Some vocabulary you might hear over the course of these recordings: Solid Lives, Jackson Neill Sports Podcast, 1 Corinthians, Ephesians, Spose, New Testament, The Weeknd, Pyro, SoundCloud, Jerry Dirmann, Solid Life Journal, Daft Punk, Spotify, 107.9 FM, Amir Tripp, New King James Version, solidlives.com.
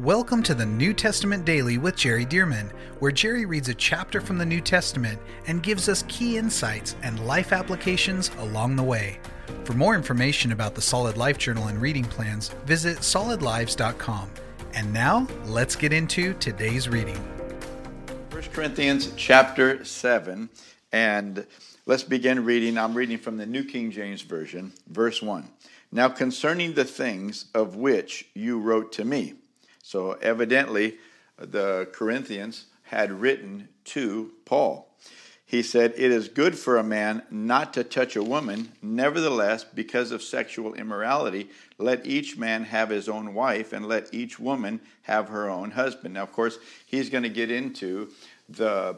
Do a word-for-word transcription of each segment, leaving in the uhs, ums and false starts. Welcome to the New Testament Daily with Jerry Dirmann, where Jerry reads a chapter from the New Testament and gives us key insights and life applications along the way. For more information about the Solid Life Journal and reading plans, visit solid lives dot com. And now, let's get into today's reading. First Corinthians chapter seven, and let's begin reading. I'm reading from the New King James Version, verse one. Now concerning the things of which you wrote to me. So evidently, the Corinthians had written to Paul. He said, it is good for a man not to touch a woman. Nevertheless, because of sexual immorality, let each man have his own wife, and let each woman have her own husband. Now, of course, he's going to get into the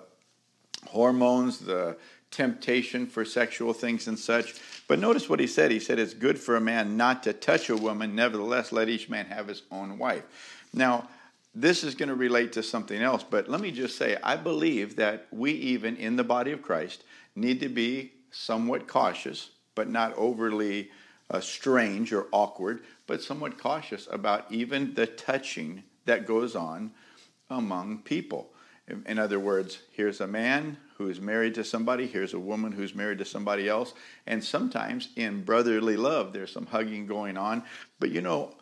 hormones, the temptation for sexual things and such. But notice what he said. He said, it's good for a man not to touch a woman. Nevertheless, let each man have his own wife. Now, this is going to relate to something else, but let me just say, I believe that we even in the body of Christ need to be somewhat cautious, but not overly uh, strange or awkward, but somewhat cautious about even the touching that goes on among people. In, in other words, here's a man who is married to somebody, here's a woman who's married to somebody else, and sometimes in brotherly love, there's some hugging going on, but you know,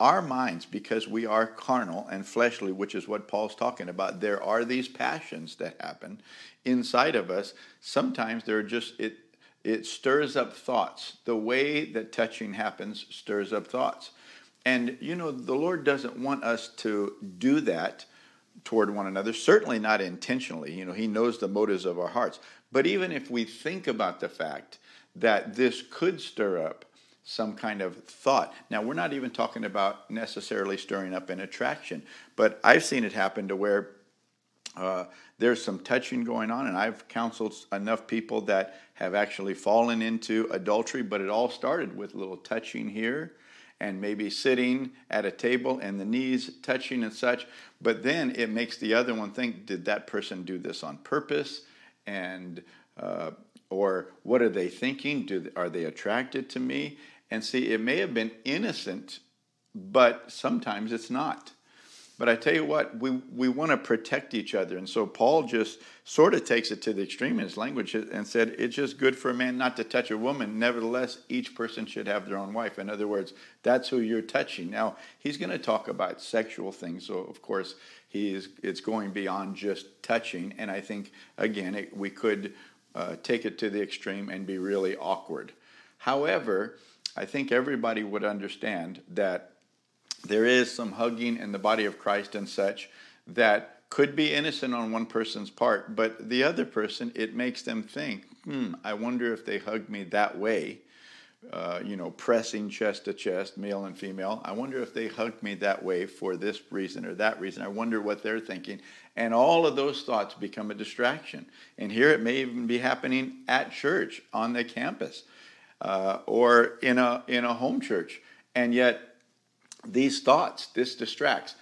our minds, because we are carnal and fleshly, which is what Paul's talking about, there are these passions that happen inside of us. Sometimes they're just, it it stirs up thoughts. The way that touching happens stirs up thoughts. And, you know, the Lord doesn't want us to do that toward one another, certainly not intentionally. You know, he knows the motives of our hearts. But even if we think about the fact that this could stir up some kind of thought. Now, we're not even talking about necessarily stirring up an attraction, but I've seen it happen to where uh, there's some touching going on, and I've counseled enough people that have actually fallen into adultery, but it all started with a little touching here, and maybe sitting at a table and the knees touching and such, but then it makes the other one think, did that person do this on purpose? And uh, or what are they thinking? Do, are they attracted to me? And see, it may have been innocent, but sometimes it's not. But I tell you what, we, we want to protect each other. And so Paul just sort of takes it to the extreme in his language and said, it's just good for a man not to touch a woman. Nevertheless, each person should have their own wife. In other words, that's who you're touching. Now, he's going to talk about sexual things. So, of course, he is, it's going beyond just touching. And I think, again, it, we could uh, take it to the extreme and be really awkward. However, I think everybody would understand that there is some hugging in the body of Christ and such that could be innocent on one person's part, but the other person, it makes them think, hmm, I wonder if they hugged me that way, uh, you know, pressing chest to chest, male and female. I wonder if they hugged me that way for this reason or that reason. I wonder what they're thinking. And all of those thoughts become a distraction. And here it may even be happening at church, on the campus, uh, or in a, in a home church. And yet, these thoughts, this distracts.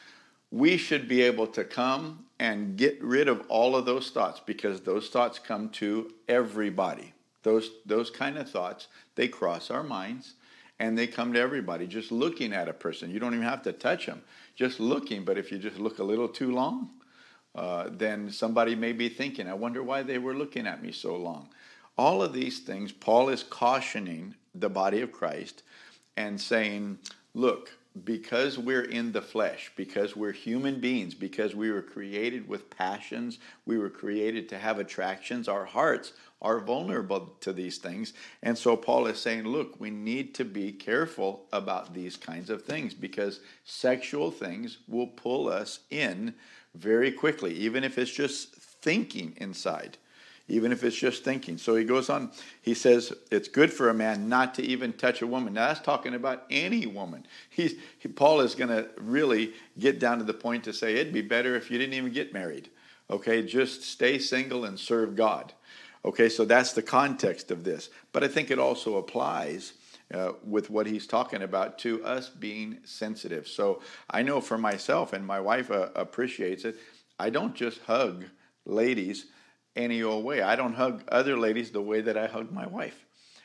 We should be able to come and get rid of all of those thoughts because those thoughts come to everybody. Those those kind of thoughts, they cross our minds and they come to everybody. Just looking at a person, you don't even have to touch them. Just looking, but if you just look a little too long, uh, then somebody may be thinking, I wonder why they were looking at me so long. All of these things, Paul is cautioning the body of Christ and saying, look, because we're in the flesh, because we're human beings, because we were created with passions, we were created to have attractions, our hearts are vulnerable to these things. And so Paul is saying, look, we need to be careful about these kinds of things because sexual things will pull us in very quickly, even if it's just thinking inside. Even if it's just thinking. So he goes on, he says, it's good for a man not to even touch a woman. Now that's talking about any woman. He's, he, Paul is going to really get down to the point to say, it'd be better if you didn't even get married. Okay, just stay single and serve God. Okay, so that's the context of this. But I think it also applies uh, with what he's talking about to us being sensitive. So I know for myself, and my wife uh, appreciates it, I don't just hug ladies any old way. I don't hug other ladies the way that I hug my wife.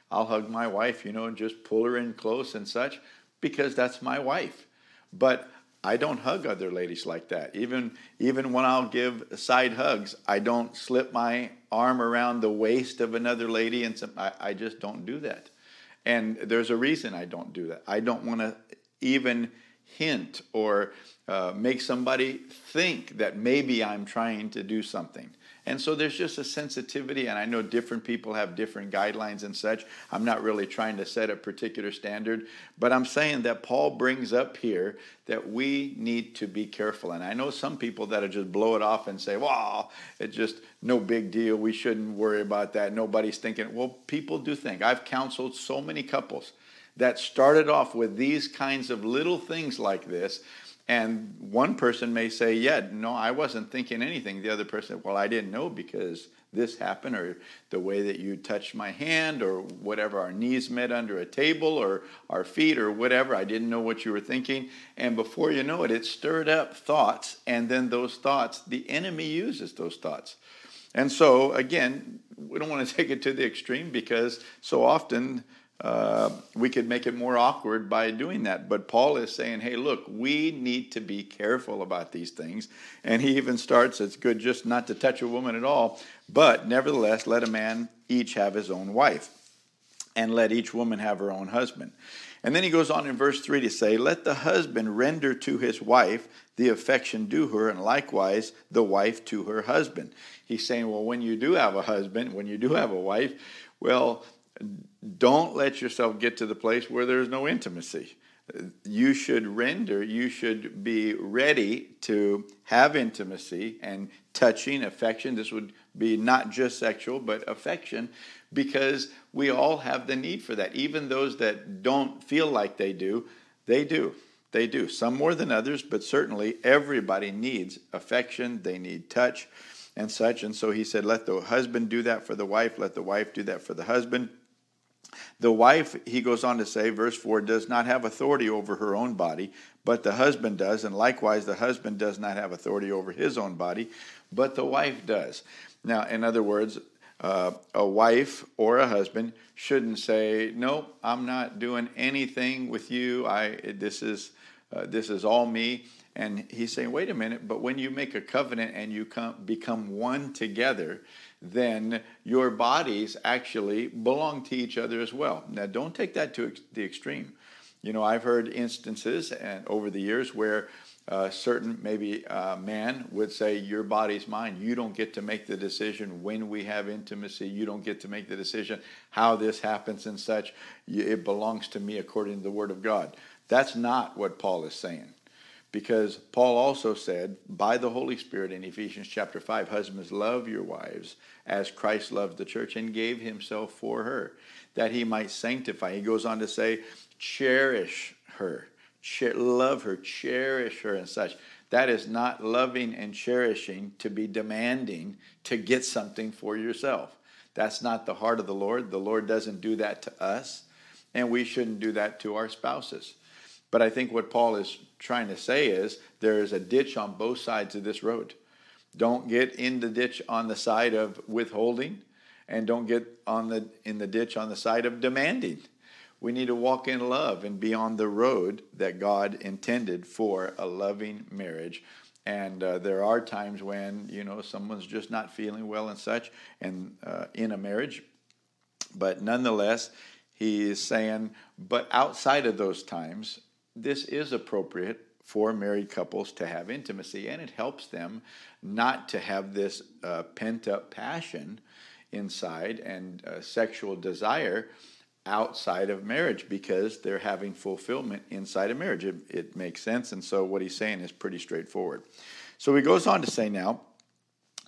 I'll hug my wife, you know, and just pull her in close and such because that's my wife. But I don't hug other ladies like that. Even even when I'll give side hugs, I don't slip my arm around the waist of another lady, and some, I, I just don't do that. And there's a reason I don't do that. I don't want to even hint or uh, make somebody think that maybe I'm trying to do something. And so there's just a sensitivity, and I know different people have different guidelines and such. I'm not really trying to set a particular standard, but I'm saying that Paul brings up here that we need to be careful. And I know some people that'll just blow it off and say, well, it's just no big deal. We shouldn't worry about that. Nobody's thinking. Well, people do think. I've counseled so many couples that started off with these kinds of little things like this. And one person may say, yeah, no, I wasn't thinking anything. The other person, well, I didn't know because this happened, or the way that you touched my hand, or whatever, our knees met under a table, or our feet, or whatever. I didn't know what you were thinking. And before you know it, it stirred up thoughts. And then those thoughts, the enemy uses those thoughts. And so, again, we don't want to take it to the extreme, because so often Uh, we could make it more awkward by doing that. But Paul is saying, hey, look, we need to be careful about these things. And he even starts, it's good just not to touch a woman at all, but nevertheless, let a man each have his own wife, and let each woman have her own husband. And then he goes on in verse three to say, let the husband render to his wife the affection due her, and likewise the wife to her husband. He's saying, well, when you do have a husband, when you do have a wife, well, don't let yourself get to the place where there's no intimacy. You should render, you should be ready to have intimacy and touching, affection. This would be not just sexual, but affection, because we all have the need for that. Even those that don't feel like they do, they do. They do. Some more than others, but certainly everybody needs affection. They need touch and such. And so he said, let the husband do that for the wife. Let the wife do that for the husband. The wife, he goes on to say, verse four, does not have authority over her own body, but the husband does. And likewise, the husband does not have authority over his own body, but the wife does. Now, in other words, uh, a wife or a husband shouldn't say, no, I'm not doing anything with you. I This is uh, this is all me. And he's saying, wait a minute, but when you make a covenant and you come, become one together, then your bodies actually belong to each other as well. Now, don't take that to ex- the extreme. You know, I've heard instances and over the years where uh, certain maybe uh, man would say, your body's mine. You don't get to make the decision when we have intimacy. You don't get to make the decision how this happens and such. It belongs to me according to the Word of God. That's not what Paul is saying. Because Paul also said, by the Holy Spirit in Ephesians chapter five, husbands, love your wives as Christ loved the church and gave himself for her, that he might sanctify. He goes on to say, cherish her, che- love her, cherish her and such. That is not loving and cherishing to be demanding to get something for yourself. That's not the heart of the Lord. The Lord doesn't do that to us, and we shouldn't do that to our spouses. But I think what Paul is trying to say is there is a ditch on both sides of this road. Don't get in the ditch on the side of withholding, and don't get on the in the ditch on the side of demanding. We need to walk in love and be on the road that God intended for a loving marriage. And uh, there are times when, you know, someone's just not feeling well and such, and uh, in a marriage. But nonetheless, he is saying, but outside of those times, this is appropriate for married couples to have intimacy, and it helps them not to have this uh, pent-up passion inside and uh, sexual desire outside of marriage, because they're having fulfillment inside of marriage. It, it makes sense, and so what he's saying is pretty straightforward. So he goes on to say now,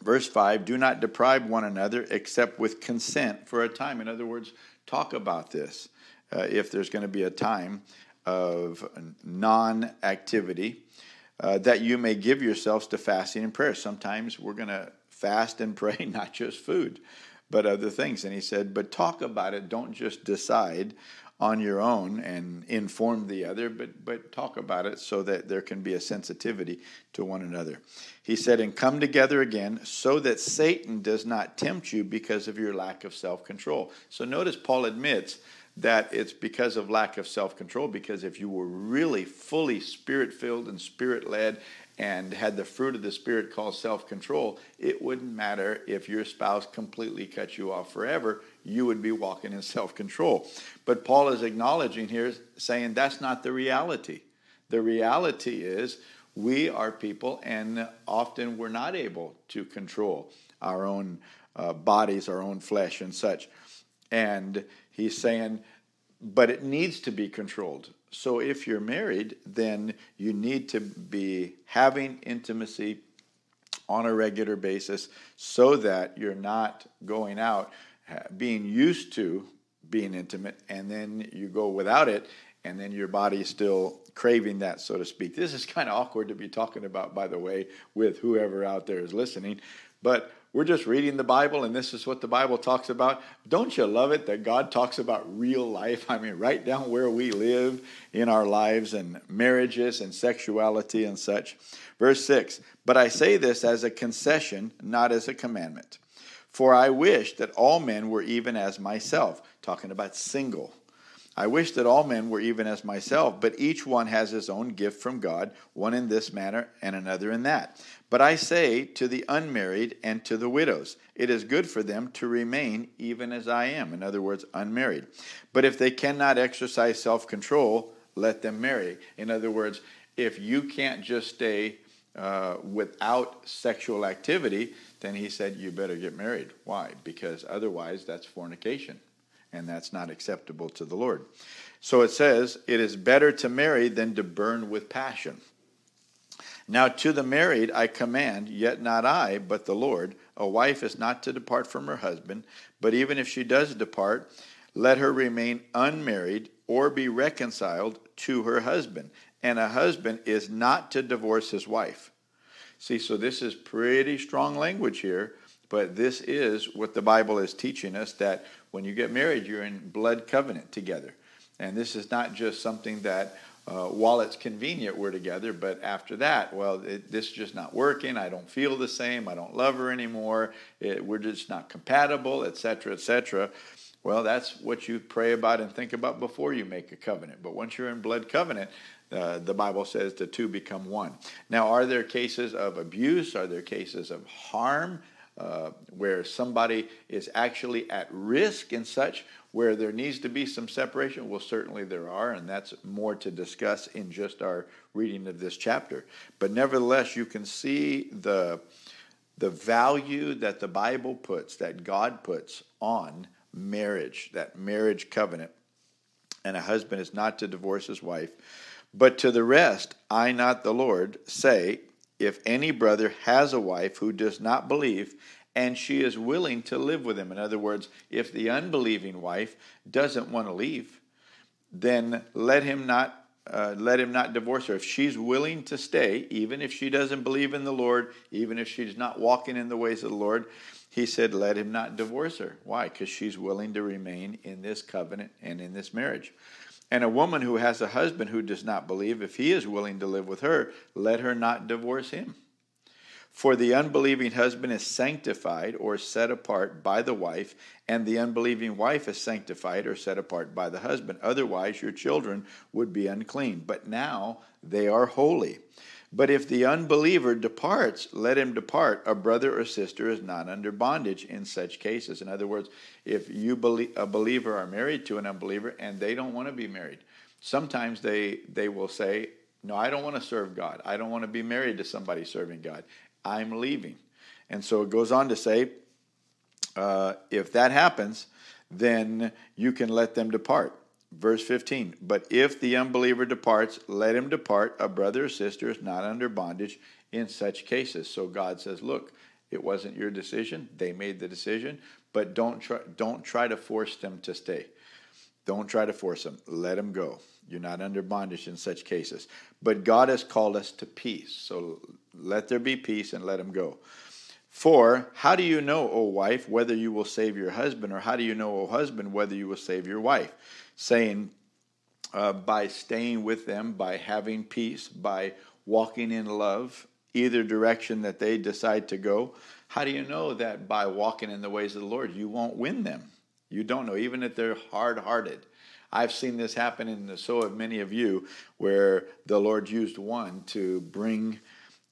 verse five, do not deprive one another except with consent for a time. In other words, talk about this uh, if there's going to be a time of non-activity, uh, that you may give yourselves to fasting and prayer. Sometimes we're going to fast and pray, not just food, but other things. And he said, but talk about it. Don't just decide on your own and inform the other, but but talk about it so that there can be a sensitivity to one another. He said, and come together again so that Satan does not tempt you because of your lack of self-control. So notice Paul admits that it's because of lack of self-control, because if you were really fully Spirit-filled and Spirit-led and had the fruit of the Spirit called self-control, it wouldn't matter if your spouse completely cut you off forever. You would be walking in self-control. But Paul is acknowledging here, saying that's not the reality. The reality is we are people, and often we're not able to control our own uh, bodies, our own flesh and such. And he's saying, but it needs to be controlled. So if you're married, then you need to be having intimacy on a regular basis so that you're not going out, being used to being intimate, and then you go without it, and then your body's still craving that, so to speak. This is kind of awkward to be talking about, by the way, with whoever out there is listening, but we're just reading the Bible, and this is what the Bible talks about. Don't you love it that God talks about real life? I mean, right down where we live in our lives and marriages and sexuality and such. Verse six, but I say this as a concession, not as a commandment. For I wish that all men were even as myself. Talking about single. I wish that all men were even as myself, but each one has his own gift from God, one in this manner and another in that. But I say to the unmarried and to the widows, it is good for them to remain even as I am. In other words, unmarried. But if they cannot exercise self-control, let them marry. In other words, if you can't just stay uh, without sexual activity, then he said, you better get married. Why? Because otherwise that's fornication. And that's not acceptable to the Lord. So it says, it is better to marry than to burn with passion. Now to the married I command, yet not I, but the Lord, a wife is not to depart from her husband, but even if she does depart, let her remain unmarried or be reconciled to her husband. And a husband is not to divorce his wife. See, so this is pretty strong language here. But this is what the Bible is teaching us, that when you get married, you're in blood covenant together. And this is not just something that, uh, while it's convenient, we're together. But after that, well, it, this is just not working. I don't feel the same. I don't love her anymore. It, we're just not compatible, et cetera, et cetera. Well, that's what you pray about and think about before you make a covenant. But once you're in blood covenant, uh, the Bible says the two become one. Now, are there cases of abuse? Are there cases of harm? Uh, where somebody is actually at risk and such, where there needs to be some separation? Well, certainly there are, and that's more to discuss in just our reading of this chapter. But nevertheless, you can see the, the value that the Bible puts, that God puts on marriage, that marriage covenant. And a husband is not to divorce his wife. But to the rest, I, not the Lord, say, if any brother has a wife who does not believe and she is willing to live with him, in other words, if the unbelieving wife doesn't want to leave, then let him not uh, let him not divorce her. If she's willing to stay, even if she doesn't believe in the Lord, even if she's not walking in the ways of the Lord, he said, let him not divorce her. Why? Because she's willing to remain in this covenant and in this marriage. And a woman who has a husband who does not believe, if he is willing to live with her, let her not divorce him. For the unbelieving husband is sanctified or set apart by the wife, and the unbelieving wife is sanctified or set apart by the husband. Otherwise, your children would be unclean, but now they are holy. But if the unbeliever departs, let him depart. A brother or sister is not under bondage in such cases. In other words, if you believe, a believer are married to an unbeliever and they don't want to be married, sometimes they, they will say, no, I don't want to serve God. I don't want to be married to somebody serving God. I'm leaving. And so it goes on to say, uh, if that happens, then you can let them depart. Verse fifteen, but if the unbeliever departs, let him depart. A brother or sister is not under bondage in such cases. So God says, look, it wasn't your decision. They made the decision, but don't try, don't try to force them to stay. Don't try to force them. Let them go. You're not under bondage in such cases. But God has called us to peace. So let there be peace and let them go. For how do you know, O wife, whether you will save your husband? Or how do you know, O husband, whether you will save your wife? Saying, uh, by staying with them, by having peace, by walking in love, either direction that they decide to go, how do you know that by walking in the ways of the Lord, you won't win them? You don't know, even if they're hard-hearted. I've seen this happen, and so have many of you, where the Lord used one to bring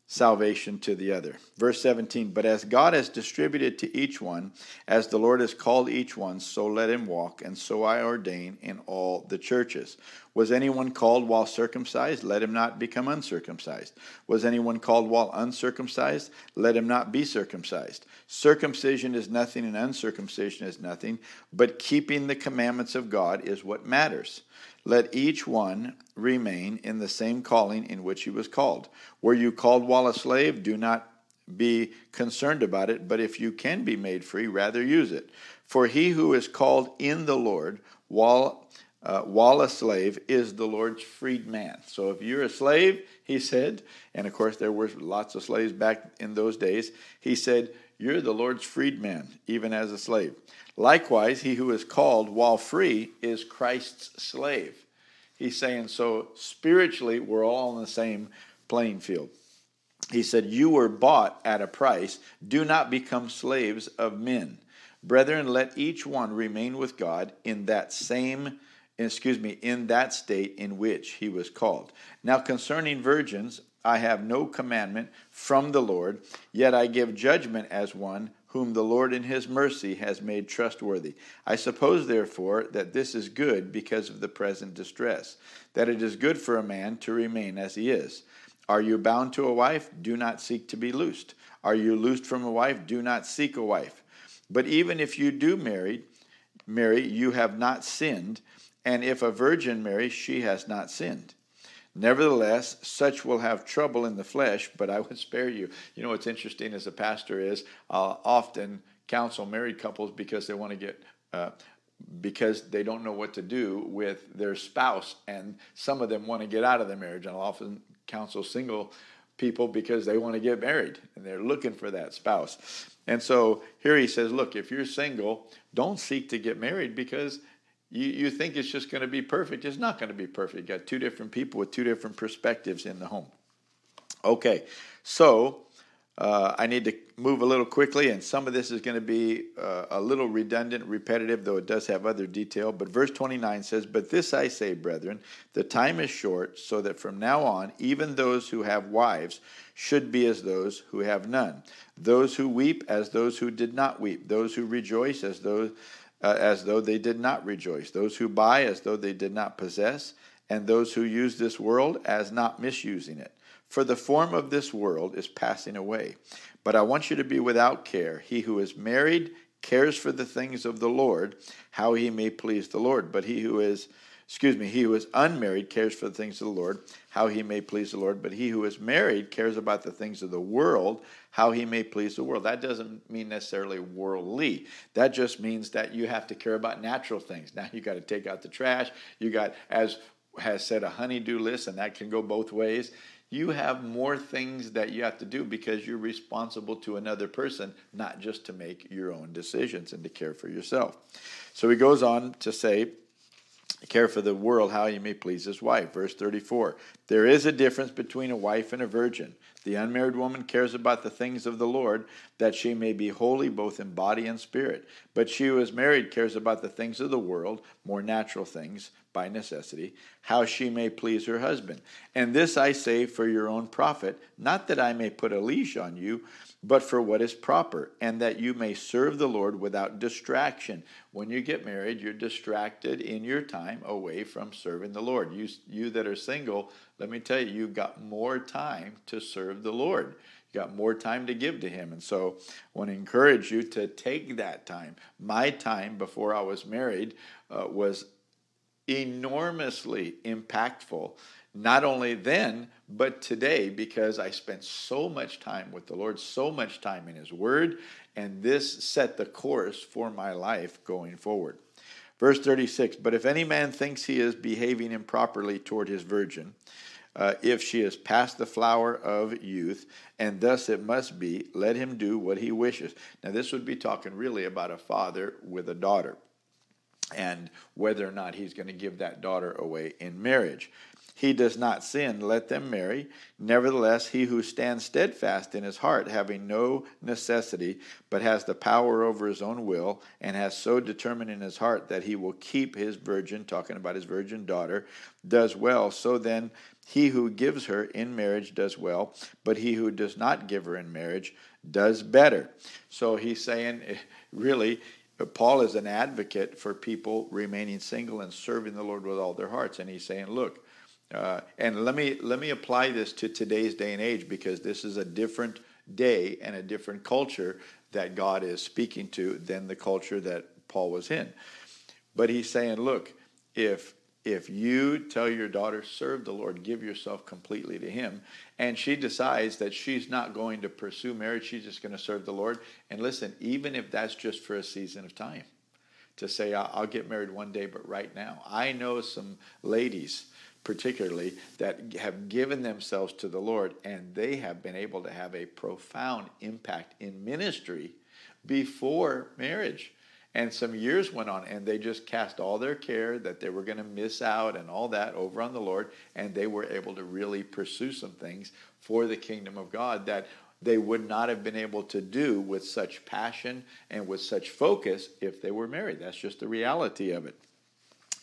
salvation to the other. Verse seventeen, but as God has distributed to each one, as the Lord has called each one, so let him walk, and so I ordain in all the churches. Was anyone called while circumcised? Let him not become uncircumcised. Was anyone called while uncircumcised? Let him not be circumcised. Circumcision is nothing and uncircumcision is nothing, but keeping the commandments of God is what matters. Let each one remain in the same calling in which he was called. Were you called while a slave? Do not be concerned about it, but if you can be made free, rather use it. For he who is called in the Lord while, uh, while a slave is the Lord's freedman. So if you're a slave, he said, and of course there were lots of slaves back in those days, he said, you're the Lord's freedman, even as a slave. Likewise, he who is called while free is Christ's slave. He's saying, so spiritually, we're all on the same playing field. He said, you were bought at a price. Do not become slaves of men. Brethren, let each one remain with God in that same, excuse me, in that state in which he was called. Now concerning virgins, I have no commandment from the Lord, yet I give judgment as one whom the Lord in his mercy has made trustworthy. I suppose, therefore, that this is good because of the present distress, that it is good for a man to remain as he is. Are you bound to a wife? Do not seek to be loosed. Are you loosed from a wife? Do not seek a wife. But even if you do marry, marry, you have not sinned, and if a virgin marries, she has not sinned. Nevertheless, such will have trouble in the flesh, but I would spare you. You know what's interesting as a pastor is I'll often counsel married couples because they want to get, uh, because they don't know what to do with their spouse, and some of them want to get out of the marriage. And I'll often counsel single people because they want to get married and they're looking for that spouse. And so here he says, look, if you're single, don't seek to get married because You, you think it's just going to be perfect. It's not going to be perfect. You got two different people with two different perspectives in the home. Okay, so uh, I need to move a little quickly, and some of this is going to be uh, a little redundant, repetitive, though it does have other detail. But verse twenty-nine says, but this I say, brethren, the time is short, so that from now on, even those who have wives should be as those who have none, those who weep as those who did not weep, those who rejoice as those Uh, as though they did not rejoice, those who buy as though they did not possess, and those who use this world as not misusing it. For the form of this world is passing away. But I want you to be without care. He who is married cares for the things of the Lord, how he may please the Lord. But he who is, excuse me, he who is unmarried cares for the things of the Lord, how he may please the Lord. But he who is married cares about the things of the world, how he may please the world. That doesn't mean necessarily worldly. That just means that you have to care about natural things. Now you got to take out the trash. You got, as has said, a honey-do list, and that can go both ways. You have more things that you have to do because you're responsible to another person, not just to make your own decisions and to care for yourself. So he goes on to say, care for the world, how he may please his wife. Verse thirty-four, there is a difference between a wife and a virgin. The unmarried woman cares about the things of the Lord, that she may be holy both in body and spirit. But she who is married cares about the things of the world, more natural things, by necessity, how she may please her husband. And this I say for your own profit, not that I may put a leash on you, but for what is proper, and that you may serve the Lord without distraction. When you get married, you're distracted in your time away from serving the Lord. You, you that are single, let me tell you, you've got more time to serve the Lord. You've got more time to give to him. And so I want to encourage you to take that time. My time before I was married uh, was enormously impactful, not only then, but today, because I spent so much time with the Lord, so much time in his word, and this set the course for my life going forward. Verse thirty-six, but if any man thinks he is behaving improperly toward his virgin, uh, if she is past the flower of youth, and thus it must be, let him do what he wishes. Now, this would be talking really about a father with a daughter, and whether or not he's going to give that daughter away in marriage. he does not sin, let them marry. Nevertheless, he who stands steadfast in his heart, having no necessity, but has the power over his own will, and has so determined in his heart that he will keep his virgin, talking about his virgin daughter, does well. So then he who gives her in marriage does well, but he who does not give her in marriage does better. So he's saying, really, Paul is an advocate for people remaining single and serving the Lord with all their hearts. And he's saying, look, uh, and let me let me apply this to today's day and age, because this is a different day and a different culture that God is speaking to than the culture that Paul was in. But he's saying, look, if if you tell your daughter, serve the Lord, give yourself completely to him, and she decides that she's not going to pursue marriage, she's just going to serve the Lord. And listen, even if that's just for a season of time, to say, I'll get married one day, but right now. I know some ladies particularly that have given themselves to the Lord, and they have been able to have a profound impact in ministry before marriage. And some years went on, and they just cast all their care that they were going to miss out and all that over on the Lord, and they were able to really pursue some things for the kingdom of God that they would not have been able to do with such passion and with such focus if they were married. That's just the reality of it.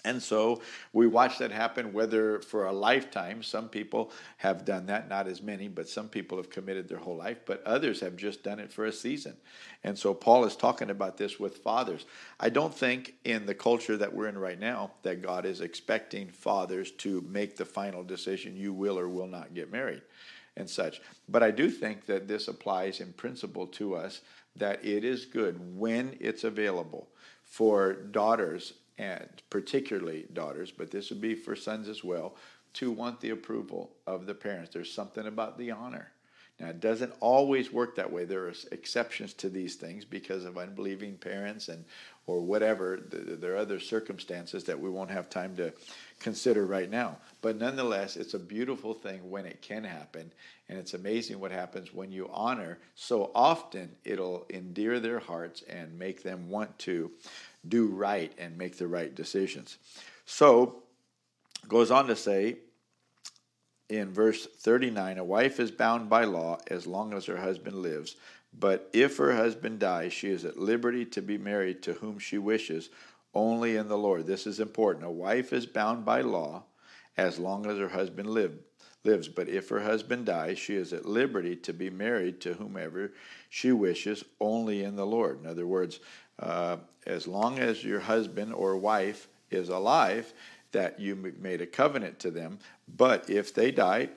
And so we watch that happen, whether for a lifetime. Some people have done that, not as many, but some people have committed their whole life, but others have just done it for a season. And so Paul is talking about this with fathers. I don't think in the culture that we're in right now that God is expecting fathers to make the final decision, you will or will not get married and such. But I do think that this applies in principle to us, that it is good when it's available for daughters, and particularly daughters, but this would be for sons as well, to want the approval of the parents. There's something about the honor. Now, it doesn't always work that way. There are exceptions to these things because of unbelieving parents and or whatever. There are other circumstances that we won't have time to consider right now. But nonetheless, it's a beautiful thing when it can happen, and it's amazing what happens when you honor. So often, it'll endear their hearts and make them want to do right and make the right decisions. So, goes on to say, in verse thirty-nine, a wife is bound by law as long as her husband lives, but if her husband dies, she is at liberty to be married to whom she wishes, only in the Lord. This is important. A wife is bound by law as long as her husband live, lives, but if her husband dies, she is at liberty to be married to whomever she wishes, only in the Lord. In other words, uh, as long as your husband or wife is alive, that you made a covenant to them. But if they die,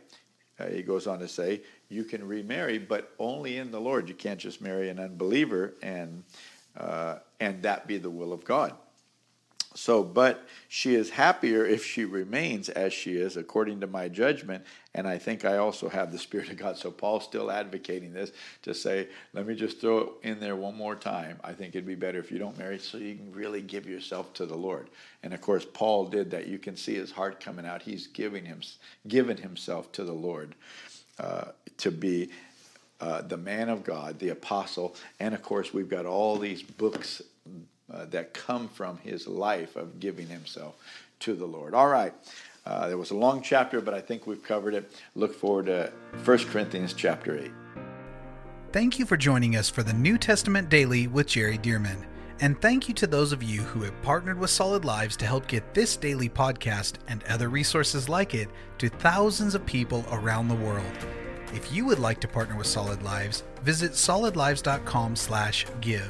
uh, he goes on to say, you can remarry, but only in the Lord. You can't just marry an unbeliever and uh, and that be the will of God. So, but she is happier if she remains as she is, according to my judgment, and I think I also have the Spirit of God. So Paul's still advocating this to say, let me just throw it in there one more time. I think it'd be better if you don't marry so you can really give yourself to the Lord. And, of course, Paul did that. You can see his heart coming out. He's giving him, given himself to the Lord uh, to be uh, the man of God, the apostle. And, of course, we've got all these books Uh, that come from his life of giving himself to the Lord. All right. Uh, there was a long chapter, but I think we've covered it. Look forward to First Corinthians chapter eight. Thank you for joining us for the New Testament Daily with Jerry Dirmann. And thank you to those of you who have partnered with Solid Lives to help get this daily podcast and other resources like it to thousands of people around the world. If you would like to partner with Solid Lives, visit solid lives dot com slash give.